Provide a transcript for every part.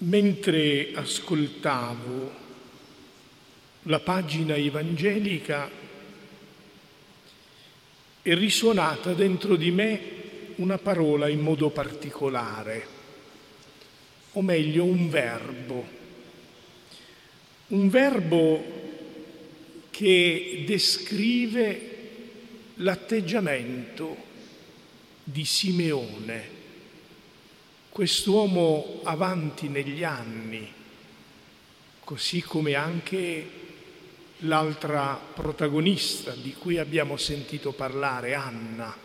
Mentre ascoltavo la pagina evangelica è risuonata dentro di me una parola in modo particolare, o meglio un verbo. Un verbo che descrive l'atteggiamento di Simeone, quest'uomo avanti negli anni, così come anche l'altra protagonista di cui abbiamo sentito parlare, Anna,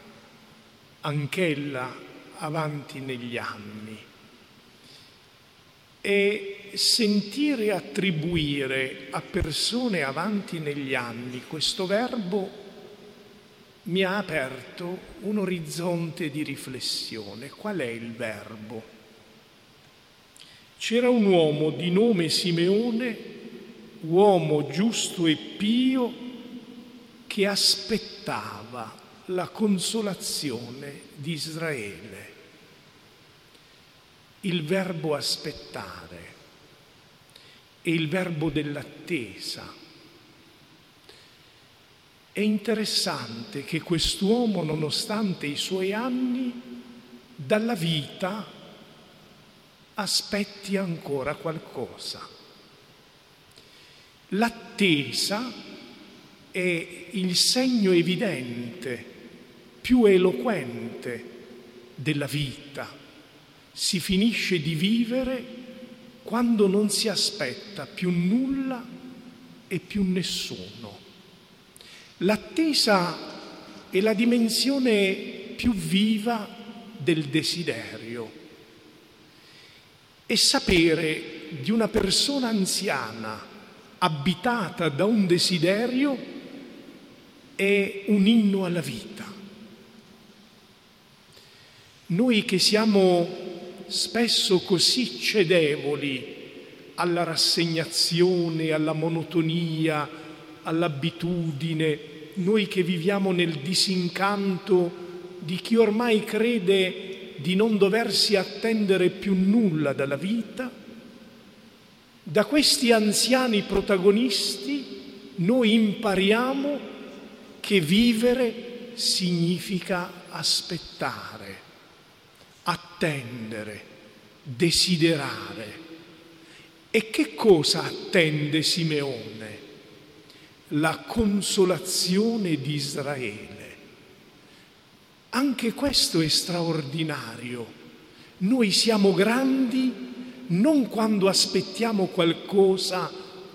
anch'ella avanti negli anni. E sentire attribuire a persone avanti negli anni questo verbo mi ha aperto un orizzonte di riflessione. Qual è il verbo? C'era un uomo di nome Simeone, uomo giusto e pio, che aspettava la consolazione di Israele. Il verbo aspettare è il verbo dell'attesa. È interessante che quest'uomo, nonostante i suoi anni, dalla vita aspetti ancora qualcosa. L'attesa è il segno evidente, più eloquente della vita. Si finisce di vivere quando non si aspetta più nulla e più nessuno. L'attesa è la dimensione più viva del desiderio. E sapere di una persona anziana abitata da un desiderio è un inno alla vita. Noi che siamo spesso così cedevoli alla rassegnazione, alla monotonia, all'abitudine, noi che viviamo nel disincanto di chi ormai crede di non doversi attendere più nulla dalla vita, da questi anziani protagonisti noi impariamo che vivere significa aspettare, attendere, desiderare. E che cosa attende Simeone? La consolazione di Israele. Anche questo è straordinario. Noi siamo grandi non quando aspettiamo qualcosa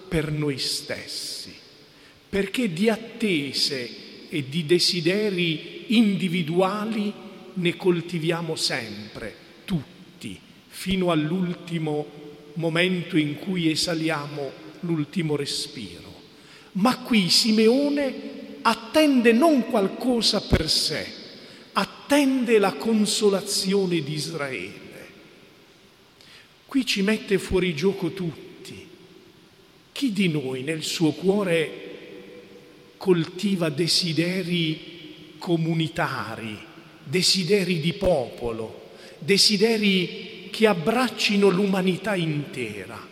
per noi stessi, perché di attese e di desideri individuali ne coltiviamo sempre, tutti, fino all'ultimo momento in cui esaliamo l'ultimo respiro. Ma qui Simeone attende non qualcosa per sé, attende la consolazione di Israele. Qui ci mette fuori gioco tutti. Chi di noi nel suo cuore coltiva desideri comunitari, desideri di popolo, desideri che abbraccino l'umanità intera?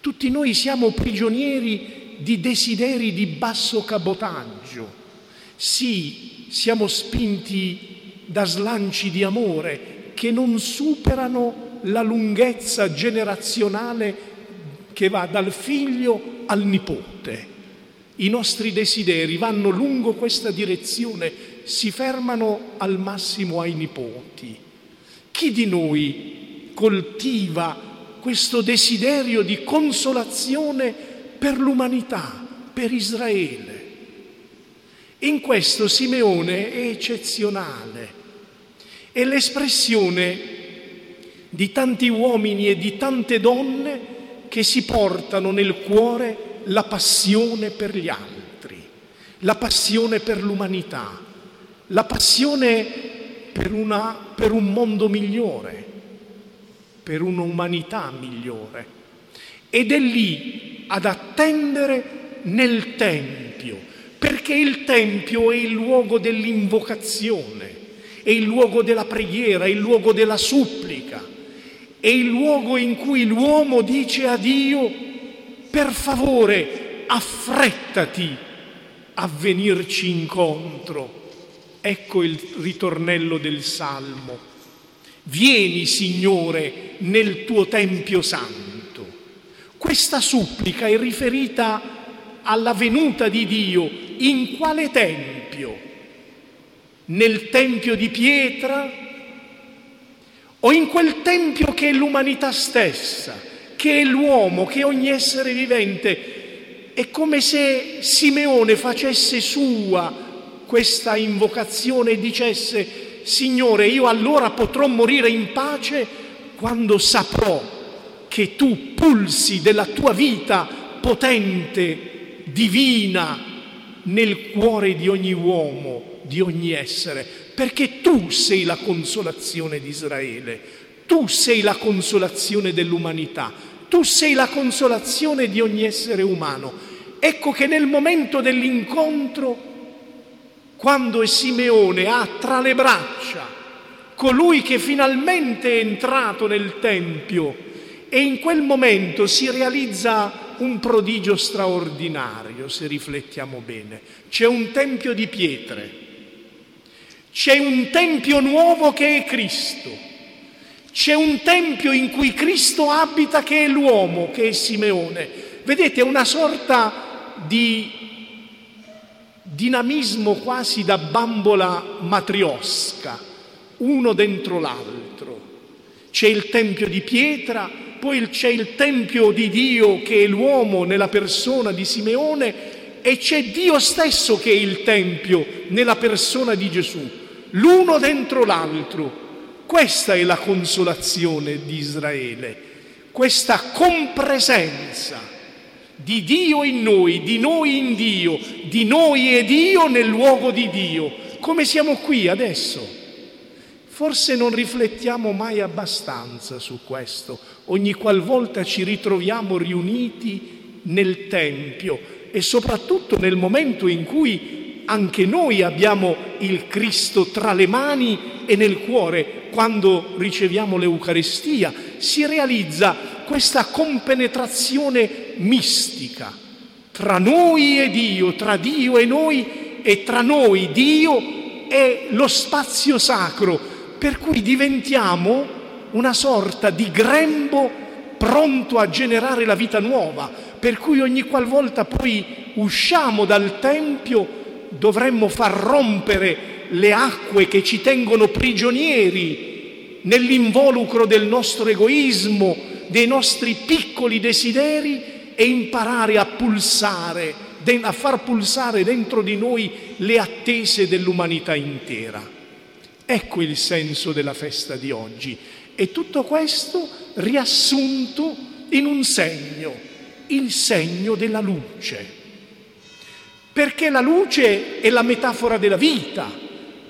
Tutti noi siamo prigionieri di desideri di basso cabotaggio. Sì, siamo spinti da slanci di amore che non superano la lunghezza generazionale che va dal figlio al nipote. I nostri desideri vanno lungo questa direzione, si fermano al massimo ai nipoti. Chi di noi coltiva questo desiderio di consolazione per l'umanità, per Israele? In questo Simeone è eccezionale. È l'espressione di tanti uomini e di tante donne che si portano nel cuore la passione per gli altri, la passione per l'umanità, la passione per un mondo migliore, per un'umanità migliore. Ed è lì ad attendere nel Tempio, perché il Tempio è il luogo dell'invocazione, è il luogo della preghiera, è il luogo della supplica, è è il luogo in cui l'uomo dice a Dio: per favore, affrettati a venirci incontro. Ecco il ritornello del Salmo. Vieni, Signore, nel tuo Tempio Santo. Questa supplica è riferita alla venuta di Dio. In quale tempio? Nel Tempio di pietra? O in quel Tempio che è l'umanità stessa, che è l'uomo, che è ogni essere vivente? È come se Simeone facesse sua questa invocazione e dicesse: Signore, io allora potrò morire in pace quando saprò che tu pulsi della tua vita potente, divina, nel cuore di ogni uomo, di ogni essere, perché tu sei la consolazione di Israele, tu sei la consolazione dell'umanità, tu sei la consolazione di ogni essere umano. Ecco che nel momento dell'incontro, quando Simeone ha tra le braccia colui che finalmente è entrato nel Tempio, e in quel momento si realizza un prodigio straordinario, se riflettiamo bene. C'è un Tempio di pietre, c'è un Tempio nuovo che è Cristo, c'è un Tempio in cui Cristo abita che è l'uomo, che è Simeone. Vedete, una sorta di dinamismo quasi da bambola matriosca, uno dentro l'altro. C'è il Tempio di pietra, poi c'è il Tempio di Dio che è l'uomo nella persona di Simeone, e c'è Dio stesso che è il Tempio nella persona di Gesù, l'uno dentro l'altro. Questa è la consolazione di Israele, questa compresenza di Dio in noi, di noi in Dio, di noi e Dio nel luogo di Dio, come siamo qui adesso. Forse non riflettiamo mai abbastanza su questo, ogni qualvolta ci ritroviamo riuniti nel Tempio e soprattutto nel momento in cui anche noi abbiamo il Cristo tra le mani e nel cuore, quando riceviamo l'Eucaristia, si realizza questa compenetrazione mistica tra noi e Dio, tra Dio e noi, e tra noi, Dio e lo spazio sacro, per cui diventiamo una sorta di grembo pronto a generare la vita nuova, per cui ogni qualvolta poi usciamo dal Tempio dovremmo far rompere le acque che ci tengono prigionieri nell'involucro del nostro egoismo, dei nostri piccoli desideri, e imparare a pulsare, a far pulsare dentro di noi le attese dell'umanità intera. Ecco il senso della festa di oggi. E tutto questo riassunto in un segno, il segno della luce. Perché la luce è la metafora della vita.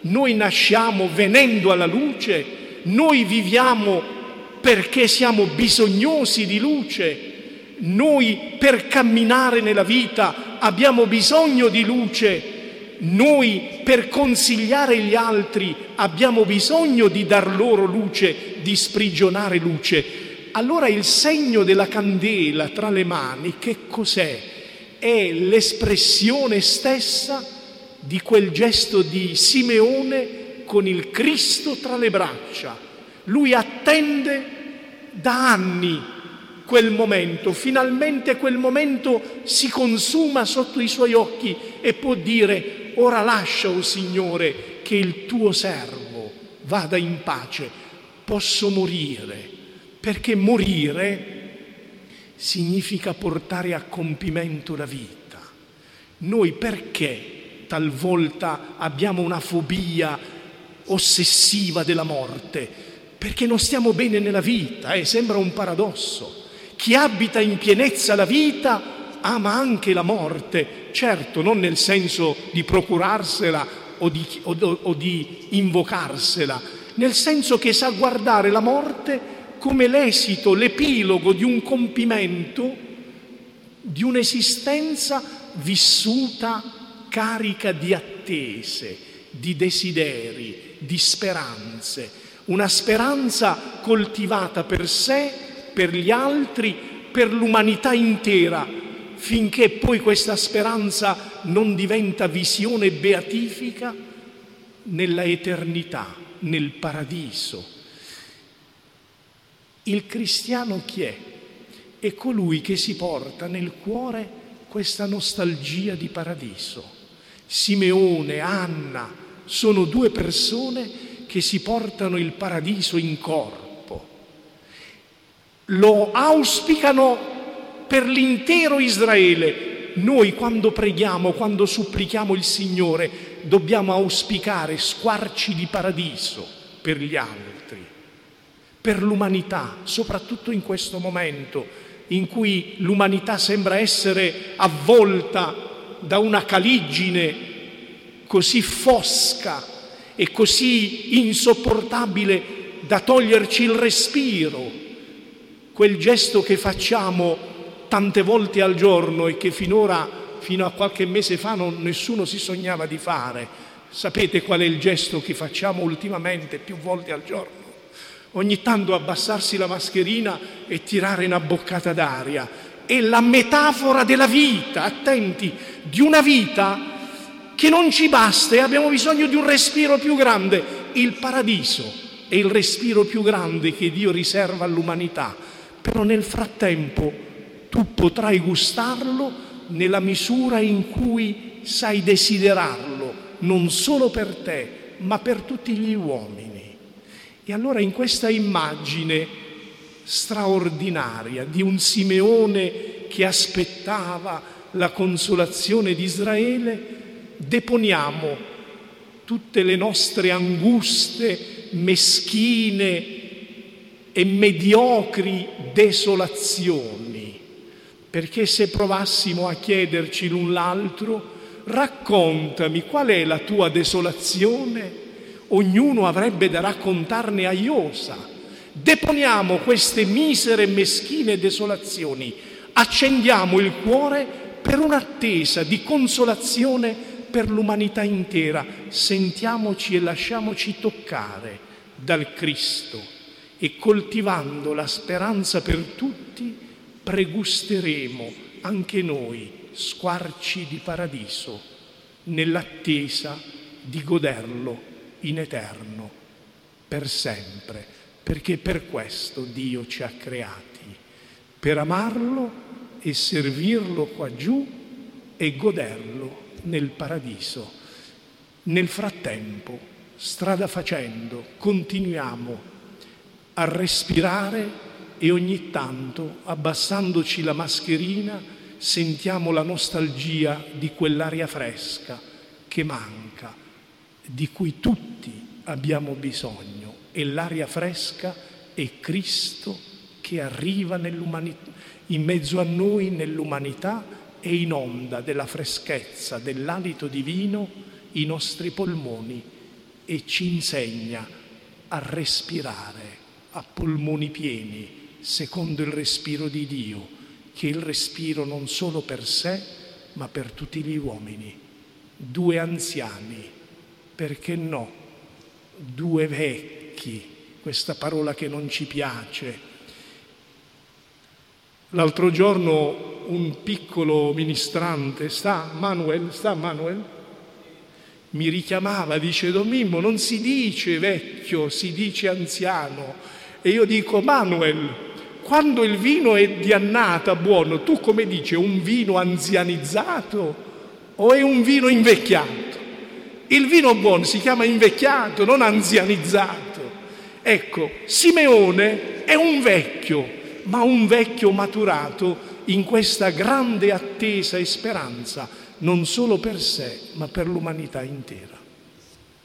Noi nasciamo venendo alla luce, noi viviamo perché siamo bisognosi di luce, noi per camminare nella vita abbiamo bisogno di luce, noi per consigliare gli altri abbiamo bisogno di dar loro luce, di sprigionare luce. Allora il segno della candela tra le mani che cos'è? È l'espressione stessa di quel gesto di Simeone con il Cristo tra le braccia. Lui attende da anni quel momento, finalmente quel momento si consuma sotto i suoi occhi e può dire: ora lascia, o Signore, che il tuo servo vada in pace, posso morire, perché morire significa portare a compimento la vita. Noi perché talvolta abbiamo una fobia ossessiva della morte? Perché non stiamo bene nella vita, sembra un paradosso. Chi abita in pienezza la vita ama anche la morte, certo non nel senso di procurarsela o di invocarsela, nel senso che sa guardare la morte come l'esito, l'epilogo di un compimento, di un'esistenza vissuta carica di attese, di desideri, di speranze. una speranza coltivata per sé, per gli altri, per l'umanità intera, finché poi questa speranza non diventa visione beatifica nella eternità, nel paradiso. Il cristiano chi è? È colui che si porta nel cuore questa nostalgia di paradiso. Simeone, Anna, sono due persone che si portano il paradiso in corpo. Lo auspicano per l'intero Israele. Noi quando preghiamo, quando supplichiamo il Signore, dobbiamo auspicare squarci di paradiso per gli altri, per l'umanità, soprattutto in questo momento in cui l'umanità sembra essere avvolta da una caligine così fosca e così insopportabile da toglierci il respiro. Quel gesto che facciamo tante volte al giorno e che finora, fino a qualche mese fa, nessuno si sognava di fare. Sapete qual è il gesto che facciamo ultimamente più volte al giorno? Ogni tanto abbassarsi la mascherina e tirare una boccata d'aria. È la metafora della vita, attenti, di una vita che non ci basta e abbiamo bisogno di un respiro più grande. Il paradiso è il respiro più grande che Dio riserva all'umanità, però nel frattempo tu potrai gustarlo nella misura in cui sai desiderarlo, non solo per te, ma per tutti gli uomini. E allora in questa immagine straordinaria di un Simeone che aspettava la consolazione di Israele, deponiamo tutte le nostre anguste meschine e mediocri desolazioni. Perché se provassimo a chiederci l'un l'altro, raccontami qual è la tua desolazione, ognuno avrebbe da raccontarne a iosa. Deponiamo queste misere e meschine desolazioni, accendiamo il cuore per un'attesa di consolazione per l'umanità intera. Sentiamoci e lasciamoci toccare dal Cristo e, coltivando la speranza per tutti, pregusteremo anche noi squarci di paradiso nell'attesa di goderlo in eterno, per sempre, perché per questo Dio ci ha creati, per amarlo e servirlo qua giù e goderlo nel paradiso. Nel frattempo, strada facendo, continuiamo a respirare e ogni tanto, abbassandoci la mascherina, sentiamo la nostalgia di quell'aria fresca che manca, di cui tutti abbiamo bisogno. E l'aria fresca è Cristo che arriva in mezzo a noi nell'umanità e inonda della freschezza, dell'alito divino, i nostri polmoni e ci insegna a respirare a polmoni pieni, secondo il respiro di Dio, che è il respiro non solo per sé, ma per tutti gli uomini. Due anziani, perché no? Due vecchi, questa parola che non ci piace. L'altro giorno un piccolo ministrante, sta Manuel, mi richiamava, dice: Don Mimmo, non si dice vecchio, si dice anziano. E io dico: Manuel, quando il vino è di annata buono, tu come dici? Un vino anzianizzato o è un vino invecchiato? Il vino buono si chiama invecchiato, non anzianizzato. Ecco, Simeone è un vecchio, ma un vecchio maturato in questa grande attesa e speranza, non solo per sé, ma per l'umanità intera.